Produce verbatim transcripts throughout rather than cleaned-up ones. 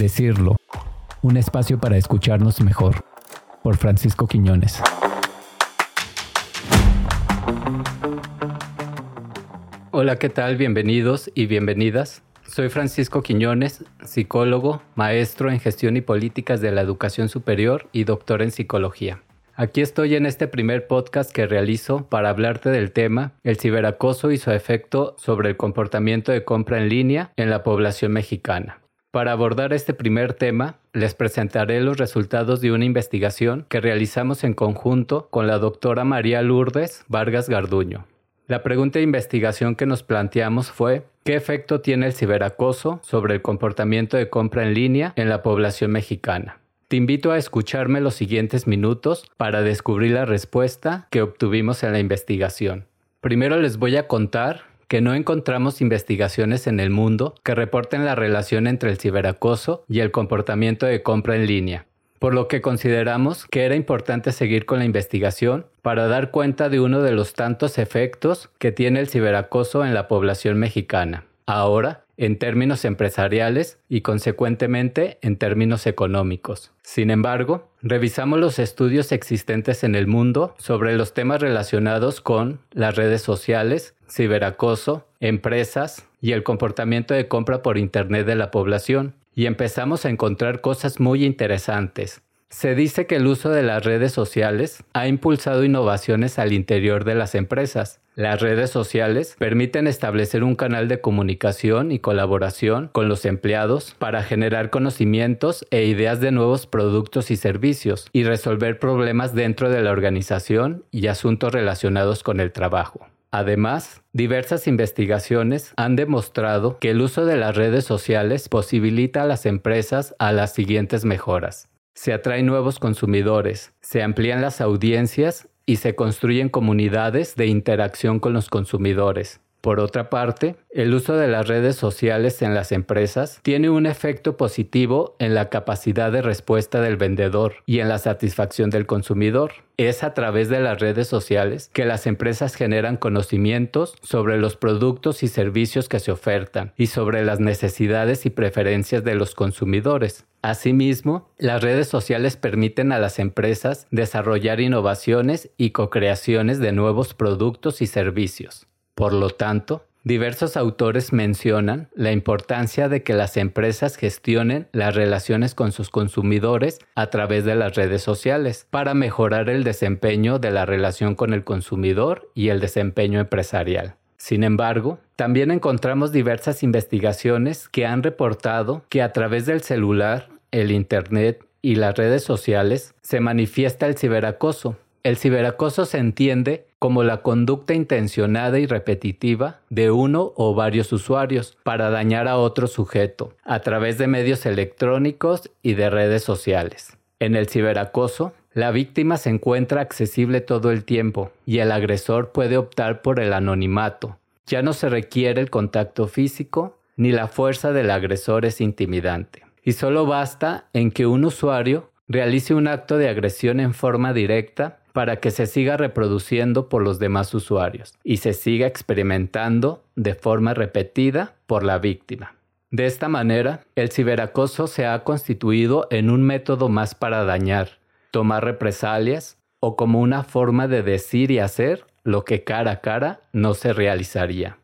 Decirlo, un espacio para escucharnos mejor, por Francisco Quiñones. Hola, ¿qué tal? Bienvenidos y bienvenidas. Soy Francisco Quiñones, psicólogo, maestro en gestión y políticas de la educación superior y doctor en psicología. Aquí estoy en este primer podcast que realizo para hablarte del tema el ciberacoso y su efecto sobre el comportamiento de compra en línea en la población mexicana. Para abordar este primer tema, les presentaré los resultados de una investigación que realizamos en conjunto con la doctora María Lourdes Vargas Garduño. La pregunta de investigación que nos planteamos fue: ¿qué efecto tiene el ciberacoso sobre el comportamiento de compra en línea en la población mexicana? Te invito a escucharme los siguientes minutos para descubrir la respuesta que obtuvimos en la investigación. Primero les voy a contar que no encontramos investigaciones en el mundo que reporten la relación entre el ciberacoso y el comportamiento de compra en línea, por lo que consideramos que era importante seguir con la investigación para dar cuenta de uno de los tantos efectos que tiene el ciberacoso en la población mexicana, ahora en términos empresariales y consecuentemente en términos económicos. Sin embargo, revisamos los estudios existentes en el mundo sobre los temas relacionados con las redes sociales, ciberacoso, empresas y el comportamiento de compra por Internet de la población, y empezamos a encontrar cosas muy interesantes. Se dice que el uso de las redes sociales ha impulsado innovaciones al interior de las empresas. Las redes sociales permiten establecer un canal de comunicación y colaboración con los empleados para generar conocimientos e ideas de nuevos productos y servicios y resolver problemas dentro de la organización y asuntos relacionados con el trabajo. Además, diversas investigaciones han demostrado que el uso de las redes sociales posibilita a las empresas a las siguientes mejoras. Se atraen nuevos consumidores, se amplían las audiencias y se construyen comunidades de interacción con los consumidores. Por otra parte, el uso de las redes sociales en las empresas tiene un efecto positivo en la capacidad de respuesta del vendedor y en la satisfacción del consumidor. Es a través de las redes sociales que las empresas generan conocimientos sobre los productos y servicios que se ofertan y sobre las necesidades y preferencias de los consumidores. Asimismo, las redes sociales permiten a las empresas desarrollar innovaciones y co-creaciones de nuevos productos y servicios. Por lo tanto, diversos autores mencionan la importancia de que las empresas gestionen las relaciones con sus consumidores a través de las redes sociales para mejorar el desempeño de la relación con el consumidor y el desempeño empresarial. Sin embargo, también encontramos diversas investigaciones que han reportado que a través del celular, el Internet y las redes sociales se manifiesta el ciberacoso. El ciberacoso se entiende como la conducta intencionada y repetitiva de uno o varios usuarios para dañar a otro sujeto a través de medios electrónicos y de redes sociales. En el ciberacoso, la víctima se encuentra accesible todo el tiempo y el agresor puede optar por el anonimato. Ya no se requiere el contacto físico ni la fuerza del agresor es intimidante. Y solo basta en que un usuario realice un acto de agresión en forma directa para que se siga reproduciendo por los demás usuarios y se siga experimentando de forma repetida por la víctima. De esta manera, el ciberacoso se ha constituido en un método más para dañar, tomar represalias o como una forma de decir y hacer lo que cara a cara no se realizaría.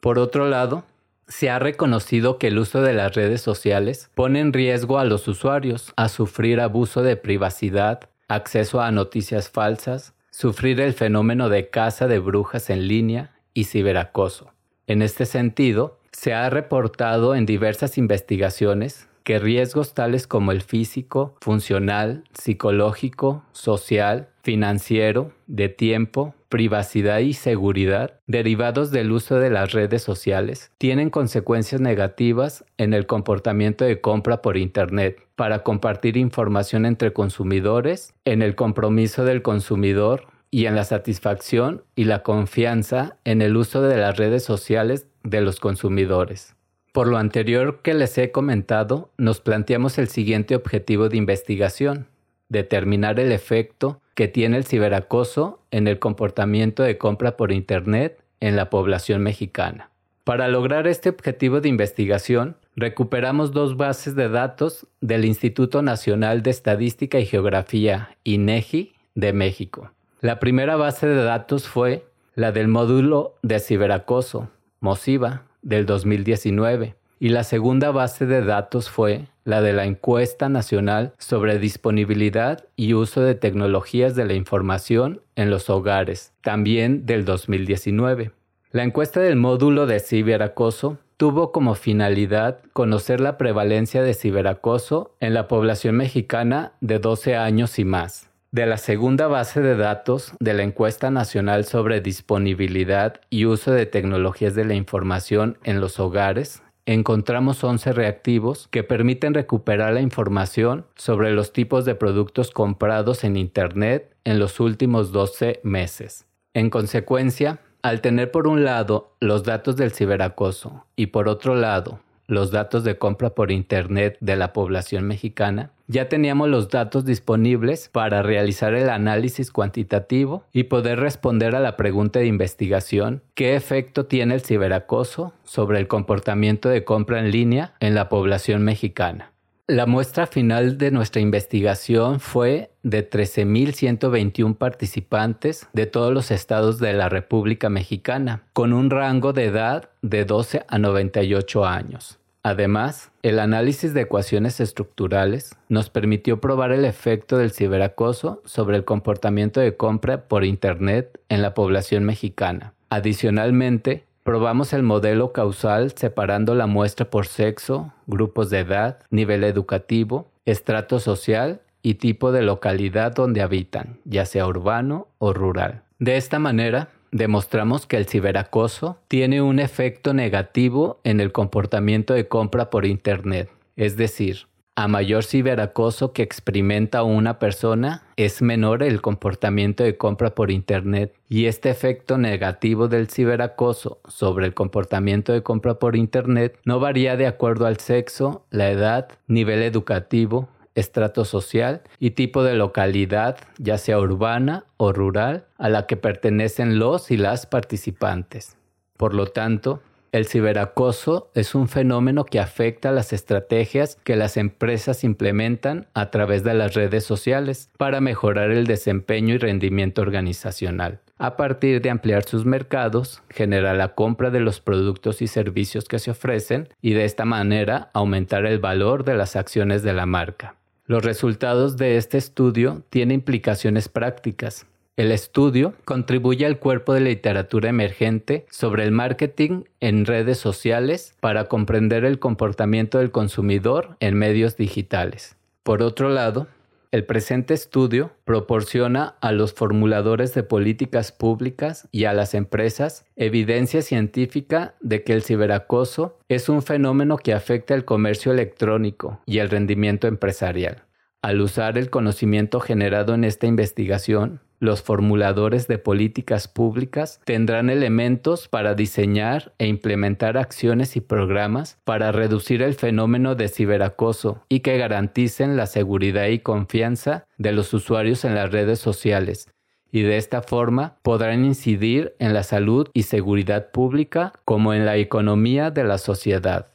Por otro lado, se ha reconocido que el uso de las redes sociales pone en riesgo a los usuarios a sufrir abuso de privacidad, acceso a noticias falsas, sufrir el fenómeno de caza de brujas en línea y ciberacoso. En este sentido, se ha reportado en diversas investigaciones que riesgos tales como el físico, funcional, psicológico, social, financiero, de tiempo, privacidad y seguridad, derivados del uso de las redes sociales, tienen consecuencias negativas en el comportamiento de compra por Internet, para compartir información entre consumidores, en el compromiso del consumidor y en la satisfacción y la confianza en el uso de las redes sociales de los consumidores. Por lo anterior que les he comentado, nos planteamos el siguiente objetivo de investigación: determinar el efecto que tiene el ciberacoso en el comportamiento de compra por Internet en la población mexicana. Para lograr este objetivo de investigación, recuperamos dos bases de datos del Instituto Nacional de Estadística y Geografía, INEGI, de México. La primera base de datos fue la del módulo de ciberacoso, MOSIVA, del dos mil diecinueve, y la segunda base de datos fue la de la Encuesta Nacional sobre Disponibilidad y Uso de Tecnologías de la Información en los Hogares, también del dos mil diecinueve. La encuesta del módulo de ciberacoso tuvo como finalidad conocer la prevalencia de ciberacoso en la población mexicana de doce años y más. De la segunda base de datos de la Encuesta Nacional sobre Disponibilidad y Uso de Tecnologías de la Información en los Hogares, encontramos once reactivos que permiten recuperar la información sobre los tipos de productos comprados en Internet en los últimos doce meses. En consecuencia, al tener por un lado los datos del ciberacoso y por otro lado los datos de compra por Internet de la población mexicana, ya teníamos los datos disponibles para realizar el análisis cuantitativo y poder responder a la pregunta de investigación: ¿qué efecto tiene el ciberacoso sobre el comportamiento de compra en línea en la población mexicana? La muestra final de nuestra investigación fue de trece mil ciento veintiún participantes de todos los estados de la República Mexicana, con un rango de edad de doce a noventa y ocho años. Además, el análisis de ecuaciones estructurales nos permitió probar el efecto del ciberacoso sobre el comportamiento de compra por Internet en la población mexicana. Adicionalmente, probamos el modelo causal separando la muestra por sexo, grupos de edad, nivel educativo, estrato social y tipo de localidad donde habitan, ya sea urbano o rural. De esta manera, demostramos que el ciberacoso tiene un efecto negativo en el comportamiento de compra por Internet. Es decir, a mayor ciberacoso que experimenta una persona, es menor el comportamiento de compra por Internet, y este efecto negativo del ciberacoso sobre el comportamiento de compra por Internet no varía de acuerdo al sexo, la edad, nivel educativo, estrato social y tipo de localidad, ya sea urbana o rural, a la que pertenecen los y las participantes. Por lo tanto, el ciberacoso es un fenómeno que afecta las estrategias que las empresas implementan a través de las redes sociales para mejorar el desempeño y rendimiento organizacional, a partir de ampliar sus mercados, generar la compra de los productos y servicios que se ofrecen y de esta manera aumentar el valor de las acciones de la marca. Los resultados de este estudio tienen implicaciones prácticas. El estudio contribuye al cuerpo de literatura emergente sobre el marketing en redes sociales para comprender el comportamiento del consumidor en medios digitales. Por otro lado, el presente estudio proporciona a los formuladores de políticas públicas y a las empresas evidencia científica de que el ciberacoso es un fenómeno que afecta el comercio electrónico y el rendimiento empresarial. Al usar el conocimiento generado en esta investigación, los formuladores de políticas públicas tendrán elementos para diseñar e implementar acciones y programas para reducir el fenómeno de ciberacoso y que garanticen la seguridad y confianza de los usuarios en las redes sociales, y de esta forma podrán incidir en la salud y seguridad pública como en la economía de la sociedad.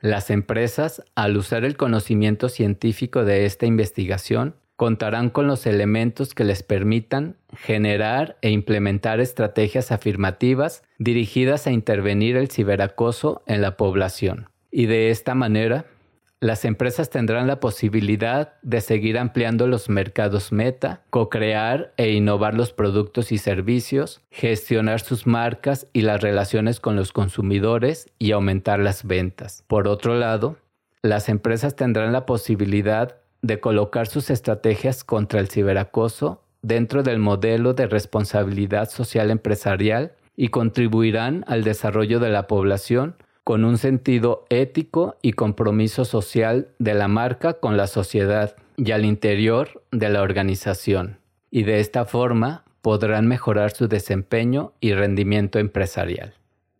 Las empresas, al usar el conocimiento científico de esta investigación, contarán con los elementos que les permitan generar e implementar estrategias afirmativas dirigidas a intervenir el ciberacoso en la población. Y de esta manera, las empresas tendrán la posibilidad de seguir ampliando los mercados meta, co-crear e innovar los productos y servicios, gestionar sus marcas y las relaciones con los consumidores y aumentar las ventas. Por otro lado, las empresas tendrán la posibilidad de colocar sus estrategias contra el ciberacoso dentro del modelo de responsabilidad social empresarial y contribuirán al desarrollo de la población con un sentido ético y compromiso social de la marca con la sociedad y al interior de la organización, y de esta forma podrán mejorar su desempeño y rendimiento empresarial.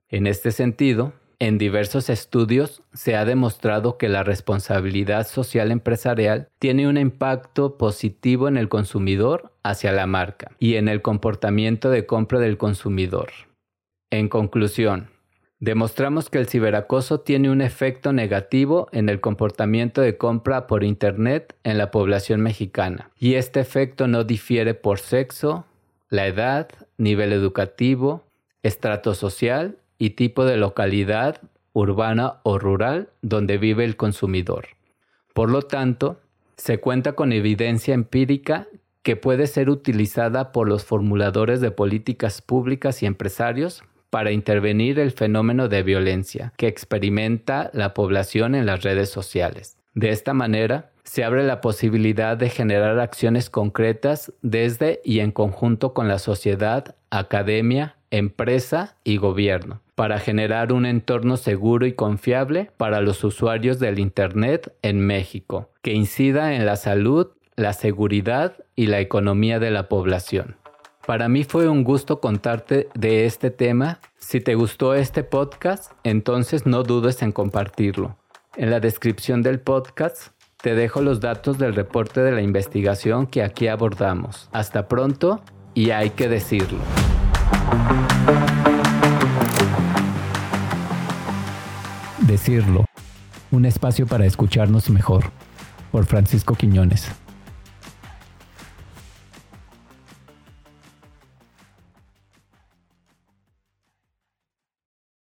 En este sentido, en diversos estudios se ha demostrado que la responsabilidad social empresarial tiene un impacto positivo en el consumidor hacia la marca y en el comportamiento de compra del consumidor. En conclusión, Demostramos que el ciberacoso tiene un efecto negativo en el comportamiento de compra por Internet en la población mexicana, y este efecto no difiere por sexo, la edad, nivel educativo, estrato social y tipo de localidad urbana o rural donde vive el consumidor. Por lo tanto, se cuenta con evidencia empírica que puede ser utilizada por los formuladores de políticas públicas y empresarios para intervenir el fenómeno de violencia que experimenta la población en las redes sociales. De esta manera, se abre la posibilidad de generar acciones concretas desde y en conjunto con la sociedad, academia, empresa y gobierno, para generar un entorno seguro y confiable para los usuarios del Internet en México, que incida en la salud, la seguridad y la economía de la población. Para mí fue un gusto contarte de este tema. Si te gustó este podcast, entonces no dudes en compartirlo. En la descripción del podcast te dejo los datos del reporte de la investigación que aquí abordamos. Hasta pronto y hay que decirlo. Decirlo, un espacio para escucharnos mejor, por Francisco Quiñones.